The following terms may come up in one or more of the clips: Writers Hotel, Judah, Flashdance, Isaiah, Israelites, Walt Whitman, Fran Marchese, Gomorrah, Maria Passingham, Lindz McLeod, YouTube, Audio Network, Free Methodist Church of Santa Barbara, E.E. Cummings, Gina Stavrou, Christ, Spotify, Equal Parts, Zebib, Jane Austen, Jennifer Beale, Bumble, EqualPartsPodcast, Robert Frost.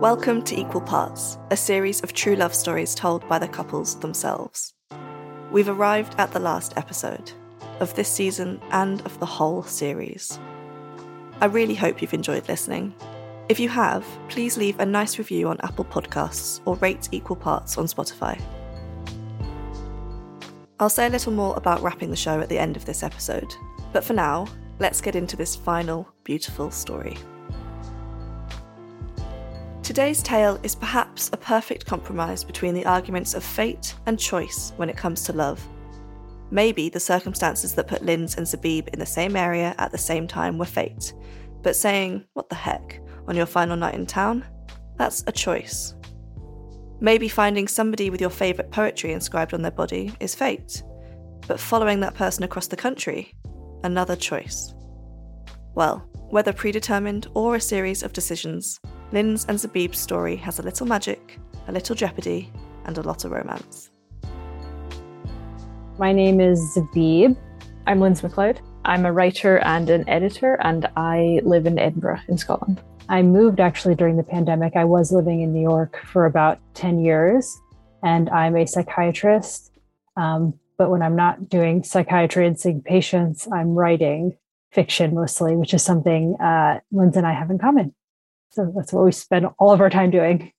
Welcome to Equal Parts, a series of true love stories told by the couples themselves. We've arrived at the last episode of this season and of the whole series. I really hope you've enjoyed listening. If you have, please leave a nice review on Apple Podcasts or rate Equal Parts on Spotify. I'll say a little more about wrapping the show at the end of this episode, but for now, let's get into this final, beautiful story. Today's tale is perhaps a perfect compromise between the arguments of fate and choice when it comes to love. Maybe the circumstances that put Lindz and Zebib in the same area at the same time were fate, but saying, what the heck, on your final night in town? That's a choice. Maybe finding somebody with your favourite poetry inscribed on their body is fate, but following that person across the country? Another choice. Well, whether predetermined or a series of decisions, Lindz and Zebib's story has a little magic, a little jeopardy, and a lot of romance. My name is Zebib. I'm Lindz McLeod. I'm a writer and an editor, and I live in Edinburgh in Scotland. I moved actually during the pandemic. I was living in New York for about 10 years, and I'm a psychiatrist. But when I'm not doing psychiatry and seeing patients, I'm writing fiction mostly, which is something Lindz and I have in common. So that's what we spend all of our time doing.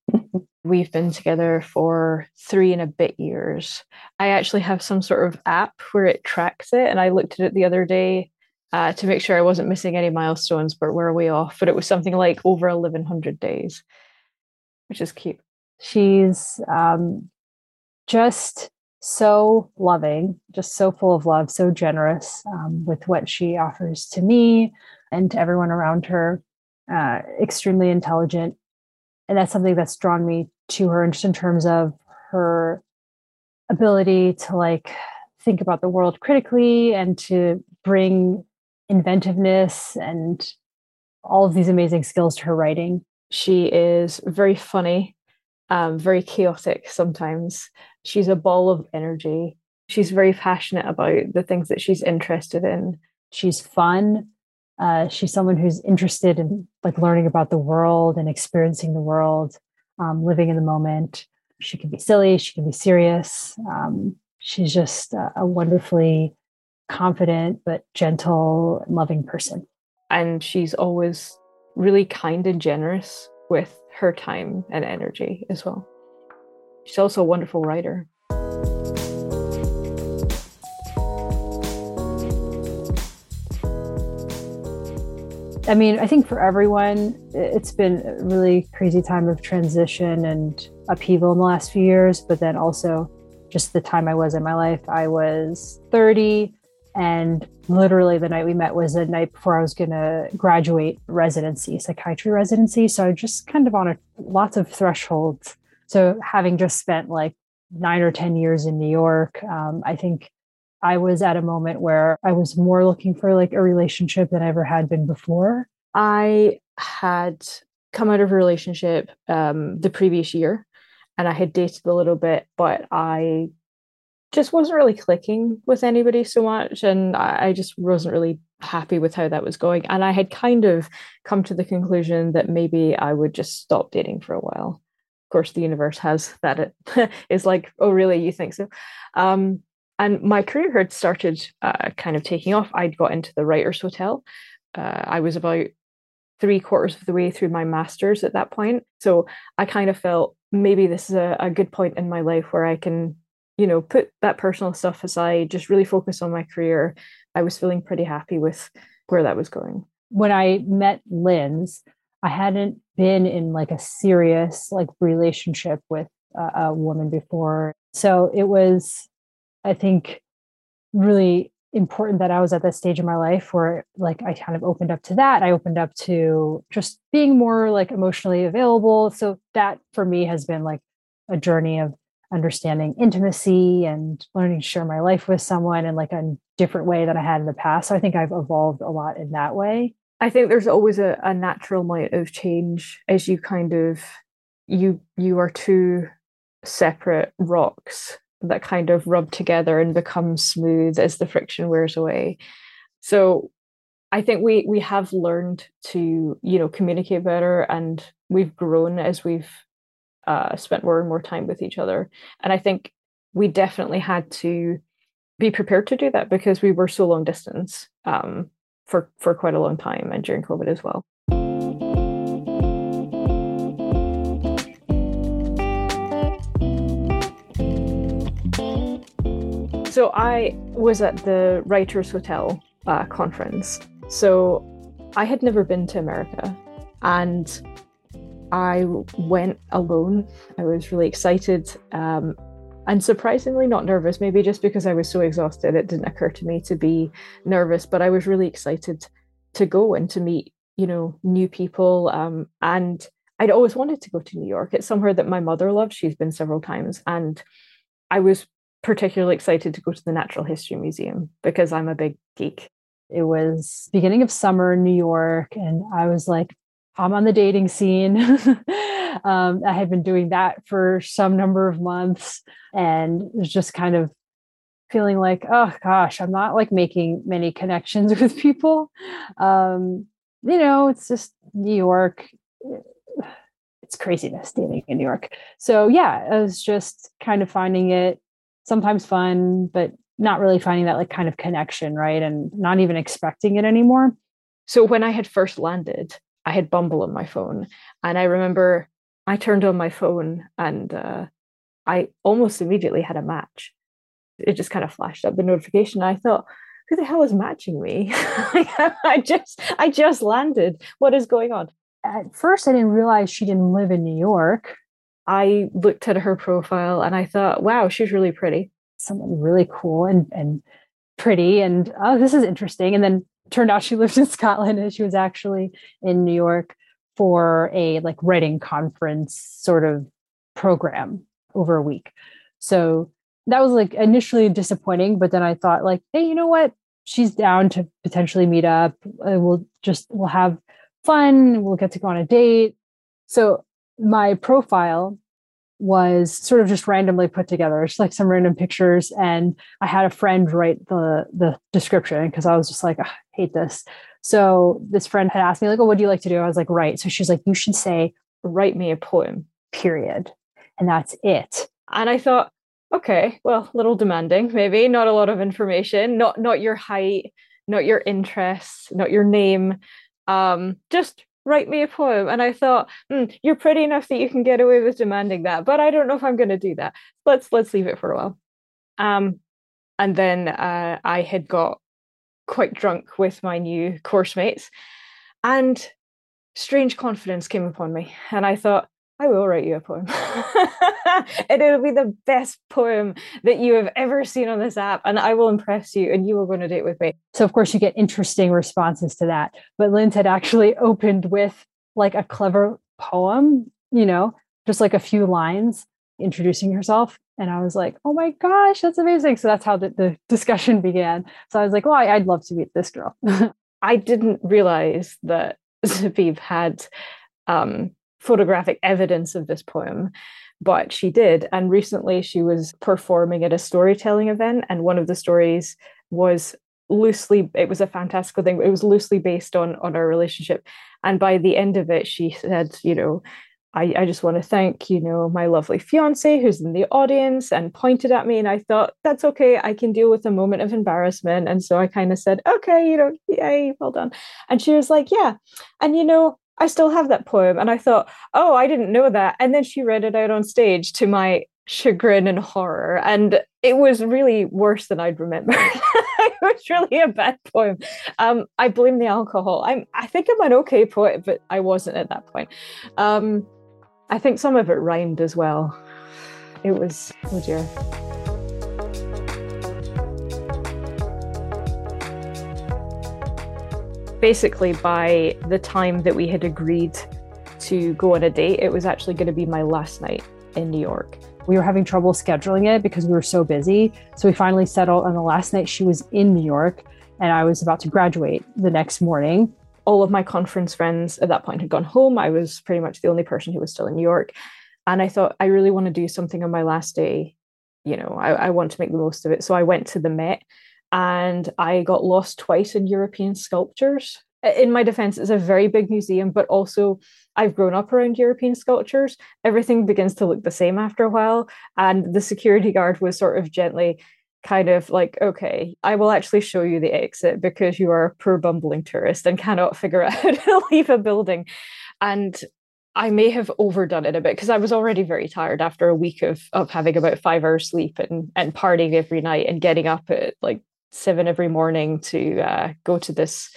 We've been together for 3 and a bit years. I actually have some sort of app where it tracks it. And I looked at it the other day to make sure I wasn't missing any milestones, but we're way off. But it was something like over 1,100 days, which is cute. She's just so loving, just so full of love, so generous with what she offers to me and to everyone around her. Extremely intelligent. And that's something that's drawn me to her, just in terms of her ability to think about the world critically and to bring inventiveness and all of these amazing skills to her writing. She is very funny, very chaotic sometimes. She's a ball of energy. She's very passionate about the things that she's interested in. She's fun. She's someone who's interested in learning about the world and experiencing the world, living in the moment. She can be silly. She can be serious. She's just a wonderfully confident, but gentle and loving person. And she's always really kind and generous with her time and energy as well. She's also a wonderful writer. I mean, I think for everyone, it's been a really crazy time of transition and upheaval in the last few years. But then also just the time I was in my life, I was 30. And literally the night we met was the night before I was going to graduate residency, psychiatry residency. So I just kind of on lots of thresholds. So having just spent 9 or 10 years in New York, I think I was at a moment where I was more looking for a relationship than I ever had been before. I had come out of a relationship the previous year, and I had dated a little bit, but I just wasn't really clicking with anybody so much. And I just wasn't really happy with how that was going. And I had kind of come to the conclusion that maybe I would just stop dating for a while. Of course, the universe has that. It is oh, really? You think so? And my career had started kind of taking off. I'd got into the Writers Hotel. I was about 3/4 of the way through my master's at that point. So I kind of felt maybe this is a good point in my life where I can, put that personal stuff aside, just really focus on my career. I was feeling pretty happy with where that was going. When I met Lindz, I hadn't been in a serious relationship with a woman before. So it was, I think, really important that I was at that stage in my life where I kind of opened up to that. I opened up to just being more emotionally available. So that for me has been a journey of understanding intimacy and learning to share my life with someone in a different way than I had in the past. So I think I've evolved a lot in that way. I think there's always a natural amount of change as you kind of, you are two separate rocks that kind of rub together and become smooth as the friction wears away. So I think we have learned to, you know, communicate better, and we've grown as we've spent more and more time with each other. And I think we definitely had to be prepared to do that because we were so long distance for quite a long time, and during COVID as well. So I was at the Writers Hotel conference. So I had never been to America, and I went alone. I was really excited and surprisingly not nervous, maybe just because I was so exhausted. It didn't occur to me to be nervous, but I was really excited to go and to meet, you know, new people. And I'd always wanted to go to New York. It's somewhere that my mother loved. She's been several times, and I was particularly excited to go to the Natural History Museum because I'm a big geek. It was beginning of summer in New York, and I was like, I'm on the dating scene. I had been doing that for some number of months, and was just kind of feeling like, oh gosh, I'm not like making many connections with people. You know, it's just New York. It's craziness dating in New York. So yeah, I was just kind of finding it sometimes fun, but not really finding that like kind of connection, right? And not even expecting it anymore. So when I had first landed, I had Bumble on my phone. And I remember I turned on my phone, and I almost immediately had a match. It just kind of flashed up the notification. I thought, who the hell is matching me? I just landed. What is going on? At first, I didn't realize she didn't live in New York. I looked at her profile and I thought, wow, she's really pretty. Someone really cool and pretty, and oh, this is interesting. And then turned out she lived in Scotland, and she was actually in New York for a like writing conference sort of program over a week. So that was like initially disappointing, but then I thought like, hey, you know what? She's down to potentially meet up. We'll have fun. We'll get to go on a date. So my profile was sort of just randomly put together. It's like some random pictures. And I had a friend write the description because I was just like, I hate this. So this friend had asked me like, oh, what do you like to do? I was like, write. So she's like, you should say, write me a poem, period. And that's it. And I thought, okay, well, a little demanding, maybe not a lot of information, not your height, not your interests, not your name. Just write me a poem. And I thought, you're pretty enough that you can get away with demanding that, but I don't know if I'm going to do that. Let's leave it for a while. And then I had got quite drunk with my new course mates, and strange confidence came upon me. And I thought, I will write you a poem. And it'll be the best poem that you have ever seen on this app. And I will impress you, and you are going to date with me. So of course you get interesting responses to that. But Lindz had actually opened with like a clever poem, you know, just like a few lines introducing herself. And I was like, oh my gosh, that's amazing. So that's how the discussion began. So I was like, well, I'd love to meet this girl. I didn't realize that Zebib had photographic evidence of this poem, but she did. And recently she was performing at a storytelling event, and one of the stories was loosely, it was a fantastical thing, but it was loosely based on our relationship. And by the end of it, she said, you know, I just want to thank, you know, my lovely fiance who's in the audience, and pointed at me. And I thought, that's okay, I can deal with a moment of embarrassment. And so I kind of said, okay, you know, yay, well done. And she was like, yeah, and you know, I still have that poem. And I thought, oh, I didn't know that. And then she read it out on stage to my chagrin and horror. And it was really worse than I'd remembered. It was really a bad poem. I blame the alcohol. I think I'm an okay poet, but I wasn't at that point. I think some of it rhymed as well. It was, oh dear. Basically, by the time that we had agreed to go on a date, it was actually going to be my last night in New York. We were having trouble scheduling it because we were so busy. So we finally settled on the last night. She was in New York, and I was about to graduate the next morning. All of my conference friends at that point had gone home. I was pretty much the only person who was still in New York. And I thought, I really want to do something on my last day. You know, I want to make the most of it. So I went to the Met and I got lost twice in European sculptures. In my defense, it's a very big museum, but also I've grown up around European sculptures. Everything begins to look the same after a while. And the security guard was sort of gently kind of like, okay, I will actually show you the exit because you are a poor bumbling tourist and cannot figure out how to leave a building. And I may have overdone it a bit because I was already very tired after a week of having about 5 hours sleep and partying every night and getting up at like 7 every morning to go to this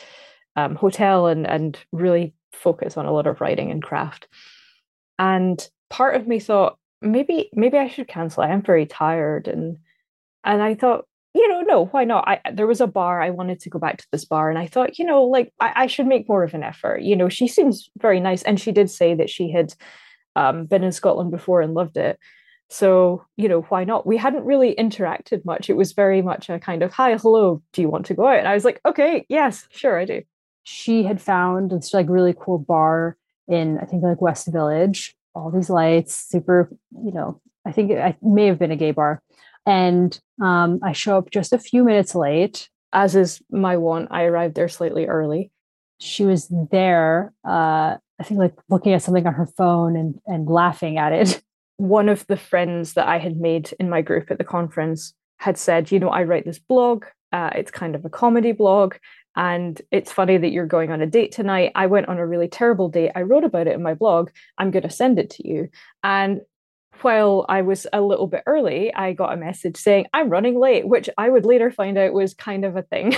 hotel and really focus on a lot of writing and craft. And part of me thought, maybe I should cancel. I am very tired. And I thought, no, why not? There was a bar. I wanted to go back to this bar. And I thought, I should make more of an effort. She seems very nice. And she did say that she had been in Scotland before and loved it. So, why not? We hadn't really interacted much. It was very much a kind of, hi, hello, do you want to go out? And I was like, okay, yes, sure, I do. She had found this like really cool bar in, I think, like West Village, all these lights, super, I think it may have been a gay bar. And I show up just a few minutes late. As is my wont, I arrived there slightly early. She was there, I think, like looking at something on her phone and laughing at it. One of the friends that I had made in my group at the conference had said, I write this blog. It's kind of a comedy blog. And it's funny that you're going on a date tonight. I went on a really terrible date. I wrote about it in my blog. I'm going to send it to you. And while I was a little bit early, I got a message saying, I'm running late, which I would later find out was kind of a thing.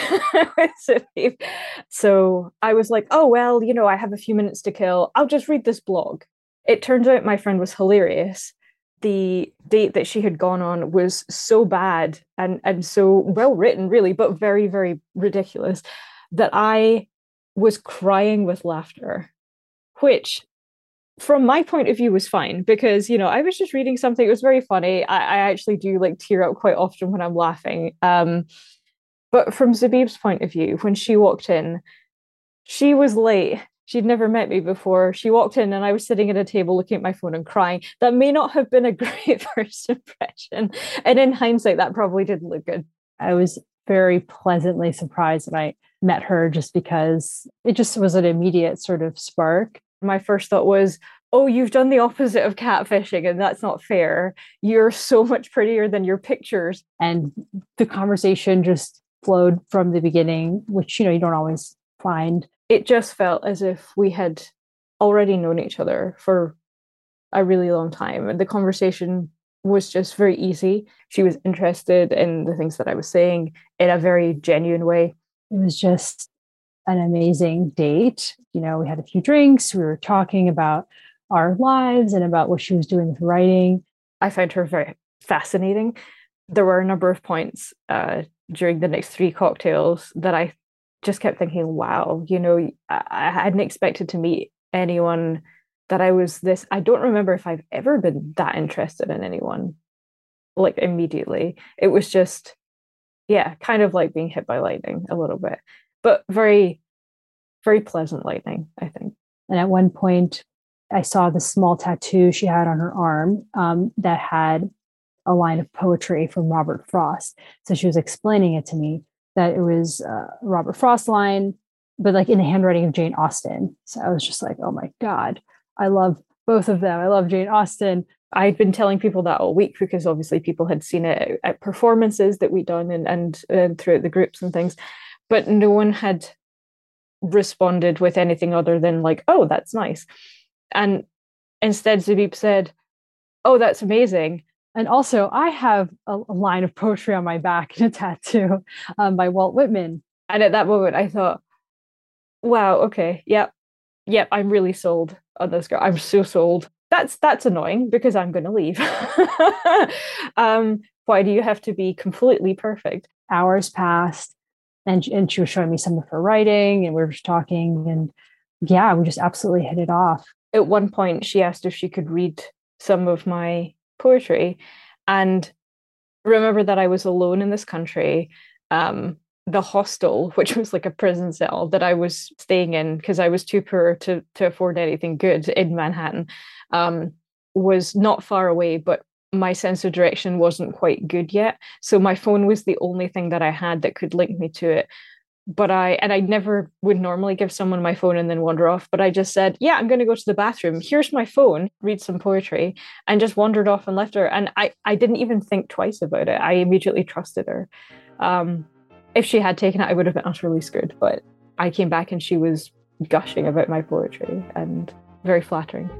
So I was like, oh, well, I have a few minutes to kill. I'll just read this blog. It turns out my friend was hilarious. The date that she had gone on was so bad and so well written, really, but very, very ridiculous that I was crying with laughter, which from my point of view was fine because, I was just reading something. It was very funny. I actually do like tear up quite often when I'm laughing. But from Zebib's point of view, when she walked in, she was late. She'd never met me before. She walked in and I was sitting at a table looking at my phone and crying. That may not have been a great first impression. And in hindsight, that probably didn't look good. I was very pleasantly surprised when I met her just because it just was an immediate sort of spark. My first thought was, oh, you've done the opposite of catfishing and that's not fair. You're so much prettier than your pictures. And the conversation just flowed from the beginning, which, you don't always find. It just felt as if we had already known each other for a really long time. And the conversation was just very easy. She was interested in the things that I was saying in a very genuine way. It was just an amazing date. We had a few drinks. We were talking about our lives and about what she was doing with writing. I found her very fascinating. There were a number of points during the next 3 cocktails that I just kept thinking, wow, I hadn't expected to meet anyone that I was this. I don't remember if I've ever been that interested in anyone, like immediately. It was just, kind of like being hit by lightning a little bit, but very, very pleasant lightning, I think. And at one point I saw the small tattoo she had on her arm that had a line of poetry from Robert Frost. So she was explaining it to me, that it was a Robert Frost line, but like in the handwriting of Jane Austen. So I was just like, oh my God, I love both of them. I love Jane Austen. I'd been telling people that all week because obviously people had seen it at performances that we'd done and throughout the groups and things, but no one had responded with anything other than like, oh, that's nice. And instead Zebib said, oh, that's amazing. And also, I have a line of poetry on my back and a tattoo by Walt Whitman. And at that moment, I thought, wow, okay, yep, I'm really sold on this girl. I'm so sold. That's annoying because I'm going to leave. Why do you have to be completely perfect? Hours passed and she was showing me some of her writing and we were just talking and we just absolutely hit it off. At one point, she asked if she could read some of my poetry, and remember that I was alone in this country. The hostel, which was like a prison cell that I was staying in because I was too poor to afford anything good in Manhattan, was not far away but my sense of direction wasn't quite good yet. So my phone was the only thing that I had that could link me to it. But I never would normally give someone my phone and then wander off. But I just said, yeah, I'm going to go to the bathroom. Here's my phone, read some poetry, and just wandered off and left her. And I didn't even think twice about it. I immediately trusted her. If she had taken it, I would have been utterly scared. But I came back and she was gushing about my poetry, and very flattering.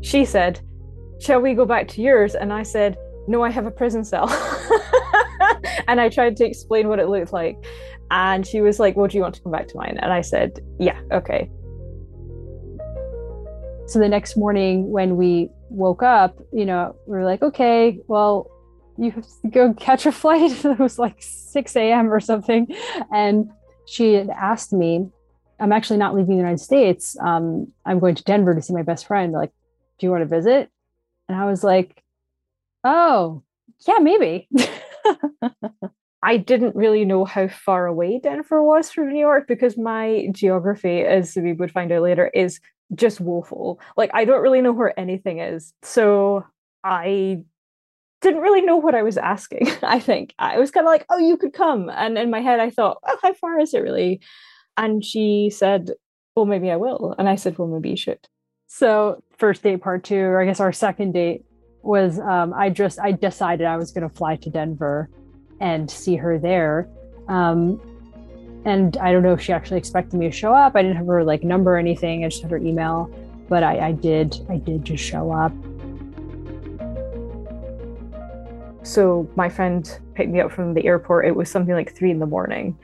She said, shall we go back to yours? And I said, no, I have a prison cell. And I tried to explain what it looked like. And she was like, well, do you want to come back to mine? And I said, yeah, okay. So the next morning when we woke up, we were like, okay, well, you have to go catch a flight. It was like 6 a.m. or something. And she had asked me, I'm actually not leaving the United States. I'm going to Denver to see my best friend. Like, do you want to visit? And I was like, oh, yeah, maybe. I didn't really know how far away Denver was from New York, because my geography, as we would find out later, is just woeful. Like, I don't really know where anything is. So I didn't really know what I was asking, I think. I was kind of like, oh, you could come. And in my head, I thought, oh, how far is it really? And she said, well, maybe I will. And I said, well, maybe you should. So first date part two, or I guess our second date, was I decided I was going to fly to Denver and see her there. And I don't know if she actually expected me to show up. I didn't have her number or anything. I just had her email, but I did just show up. So my friend picked me up from the airport. It was something like 3 a.m.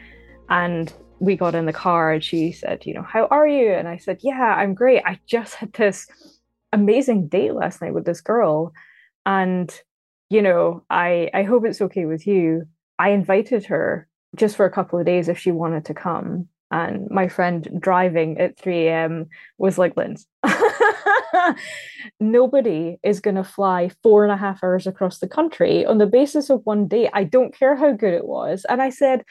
and we got in the car and she said, how are you? And I said, yeah, I'm great. I just had this amazing date last night with this girl. And, I hope it's okay with you. I invited her just for a couple of days if she wanted to come. And my friend driving at 3 a.m. was like, Lindz, nobody is going to fly 4.5 hours across the country on the basis of one day. I don't care how good it was. And I said,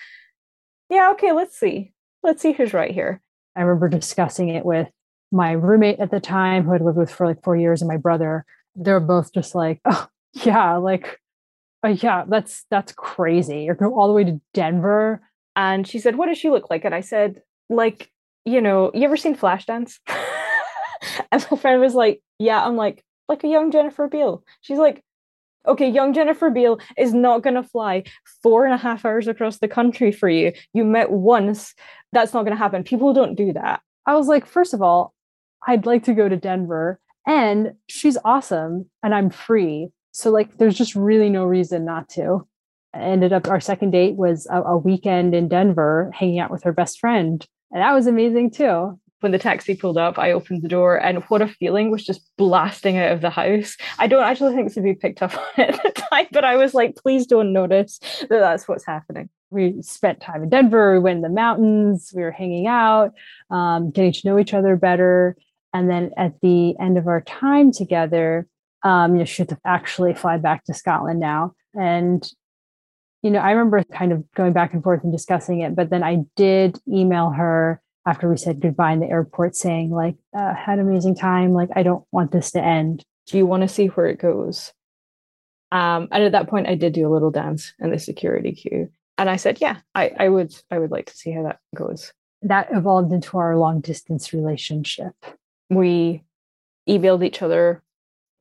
yeah, okay, let's see. Let's see who's right here. I remember discussing it with my roommate at the time, who I'd lived with for 4 years, and my brother. They were both just like, oh, yeah, that's crazy. You're going all the way to Denver. And she said, what does she look like? And I said, you ever seen Flashdance? And my friend was like, yeah. I'm like a young Jennifer Beale. She's like, okay, young Jennifer Beale is not going to fly 4.5 hours across the country for you. You met once. That's not going to happen. People don't do that. I was like, first of all, I'd like to go to Denver, and she's awesome, and I'm free. So there's just really no reason not to. I ended up, our second date was a weekend in Denver, hanging out with her best friend. And that was amazing too. When the taxi pulled up, I opened the door, and what a feeling was just blasting out of the house. I don't actually think Zebib picked up on it at the time, but I was like, please don't notice that that's what's happening. We spent time in Denver, we went in the mountains, we were hanging out, getting to know each other better. And then at the end of our time together, she had to actually fly back to Scotland now. And I remember kind of going back and forth and discussing it, but then I did email her after we said goodbye in the airport saying had an amazing time. I don't want this to end. Do you want to see where it goes? And at that point I did do a little dance in the security queue. And I said, yeah, I would like to see how that goes. That evolved into our long distance relationship. We emailed each other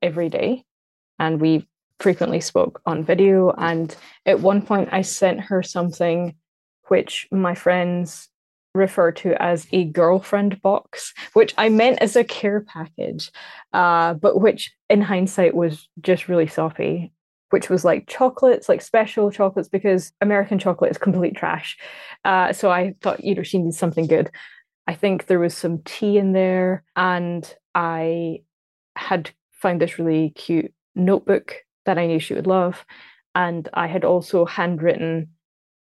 every day, and we frequently spoke on video. And at one point I sent her something which my friends refer to as a girlfriend box, which I meant as a care package, but which in hindsight was just really soppy, which was chocolates, special chocolates, because American chocolate is complete trash. So I thought, she needs something good. I think there was some tea in there, and I had found this really cute notebook that I knew she would love. And I had also handwritten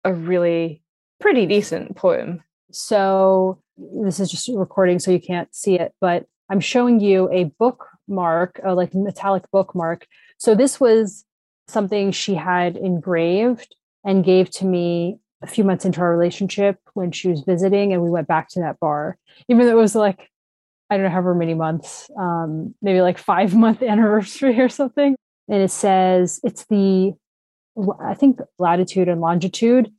a really pretty decent poem. So this is just a recording, so you can't see it, but I'm showing you a bookmark, a metallic bookmark. So this was something she had engraved and gave to me a few months into our relationship when she was visiting, and we went back to that bar. Even though it was I don't know, however many months, maybe like 5-month anniversary or something. And it says it's the, I think, latitude and longitude,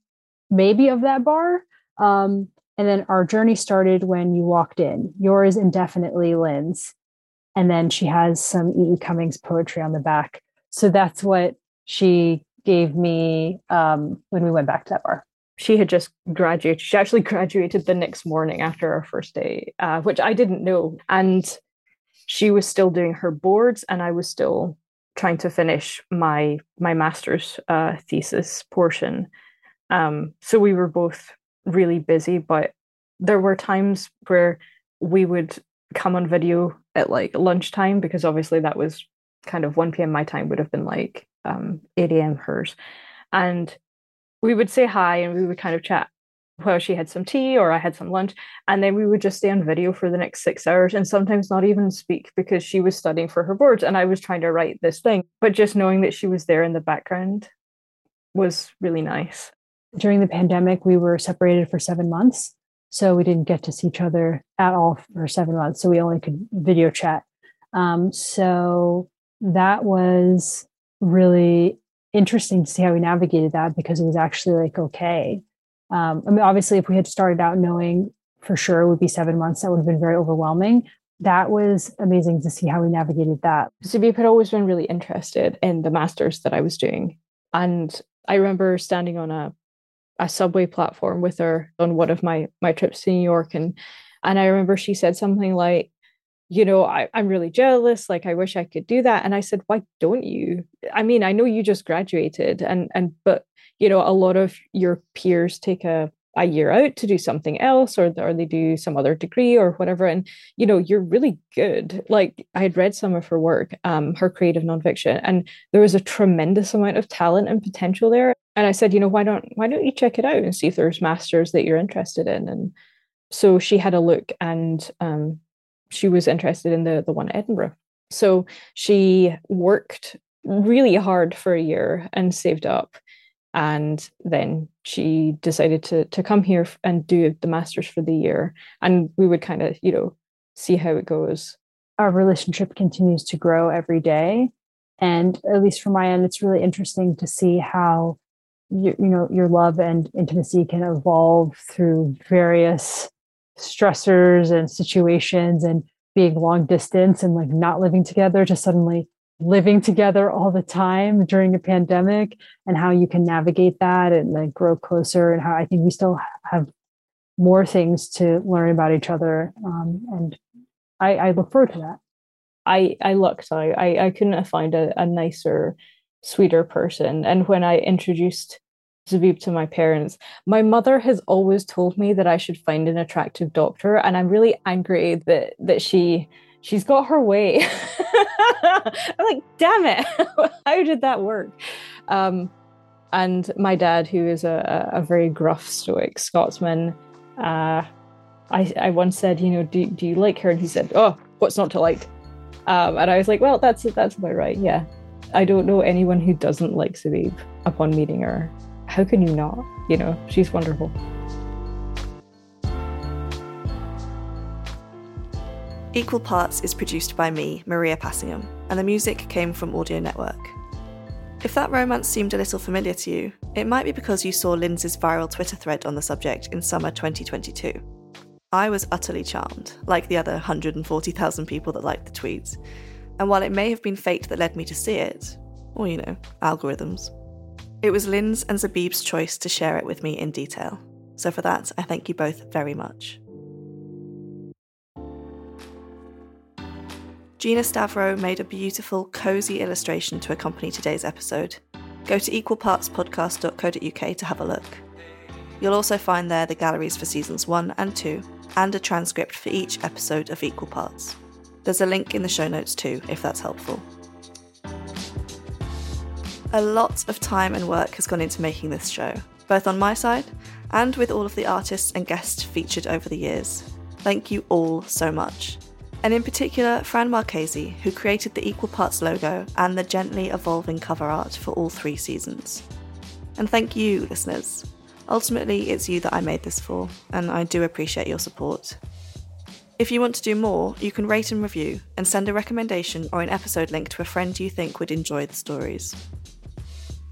maybe, of that bar. And then our journey started when you walked in. Yours indefinitely, Lindz. And then she has some E.E. Cummings poetry on the back. So that's what she gave me when we went back to that bar. She had just graduated. She actually graduated the next morning after our first day, which I didn't know. And she was still doing her boards, and I was still trying to finish my master's thesis portion. So we were both really busy, but there were times where we would come on video at like lunchtime, because obviously that was kind of 1 p.m. my time would have been like 8 a.m. hers. And we would say hi and we would kind of chat while she had some tea or I had some lunch. And then we would just stay on video for the next 6 hours and sometimes not even speak, because she was studying for her boards and I was trying to write this thing. But just knowing that she was there in the background was really nice. During the pandemic, we were separated for 7 months. So we didn't get to see each other at all for 7 months. So we only could video chat. So that was really interesting to see how we navigated that, because it was actually like, okay. I mean, obviously, if we had started out knowing for sure it would be 7 months, that would have been very overwhelming. That was amazing to see how we navigated that. Zebib had always been really interested in the master's that I was doing. And I remember standing on a subway platform with her on one of my trips to New York. And I remember she said something like, you know, I'm really jealous. Like, I wish I could do that. And I said, why don't you? I mean, I know you just graduated but, you know, a lot of your peers take a year out to do something else or they do some other degree or whatever. And, you know, you're really good. Like, I had read some of her work, her creative nonfiction, and there was a tremendous amount of talent and potential there. And I said, you know, why don't you check it out and see if there's masters that you're interested in? And so she had a look, and she was interested in the one at Edinburgh. So she worked really hard for a year and saved up. And then she decided to come here and do the master's for the year. And we would kind of, you know, see how it goes. Our relationship continues to grow every day. And at least from my end, it's really interesting to see how, you know, your love and intimacy can evolve through various stressors and situations, and being long distance and like not living together to suddenly living together all the time during a pandemic, and how you can navigate that and like grow closer, and how I think we still have more things to learn about each other. And I look forward to that. I lucked out. I couldn't have found a nicer, sweeter person. And when I introduced Zebib to my parents, my mother has always told me that I should find an attractive doctor. And I'm really angry that she's got her way. I'm like, damn it. How did that work? And my dad, who is a very gruff, stoic Scotsman, I once said, you know, do you like her? And he said, oh, what's not to like? And I was like, well, that's about right. Yeah. I don't know anyone who doesn't like Zebib upon meeting her. How can you not? You know, she's wonderful. Equal Parts is produced by me, Maria Passingham, and the music came from Audio Network. If that romance seemed a little familiar to you, it might be because you saw Lindz's viral Twitter thread on the subject in summer 2022. I was utterly charmed, like the other 140,000 people that liked the tweets, and while it may have been fate that led me to see it, or, you know, algorithms, it was Lindz and Zebib's choice to share it with me in detail. So for that, I thank you both very much. Gina Stavrou made a beautiful, cosy illustration to accompany today's episode. Go to equalpartspodcast.co.uk to have a look. You'll also find there the galleries for seasons 1 and 2, and a transcript for each episode of Equal Parts. There's a link in the show notes too, if that's helpful. A lot of time and work has gone into making this show, both on my side and with all of the artists and guests featured over the years. Thank you all so much. And in particular, Fran Marchese, who created the Equal Parts logo and the gently evolving cover art for all 3 seasons. And thank you, listeners. Ultimately, it's you that I made this for, and I do appreciate your support. If you want to do more, you can rate and review and send a recommendation or an episode link to a friend you think would enjoy the stories.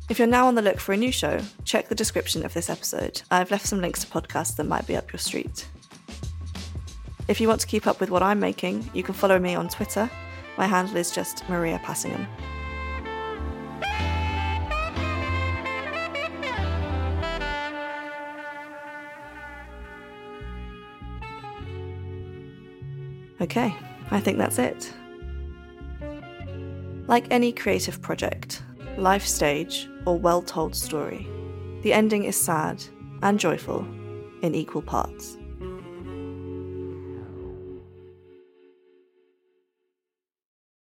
If you're now on the look for a new show, check the description of this episode. I've left some links to podcasts that might be up your street. If you want to keep up with what I'm making, you can follow me on Twitter. My handle is just Maria Passingham. Okay, I think that's it. Like any creative project, life stage, or well-told story, the ending is sad and joyful in equal parts.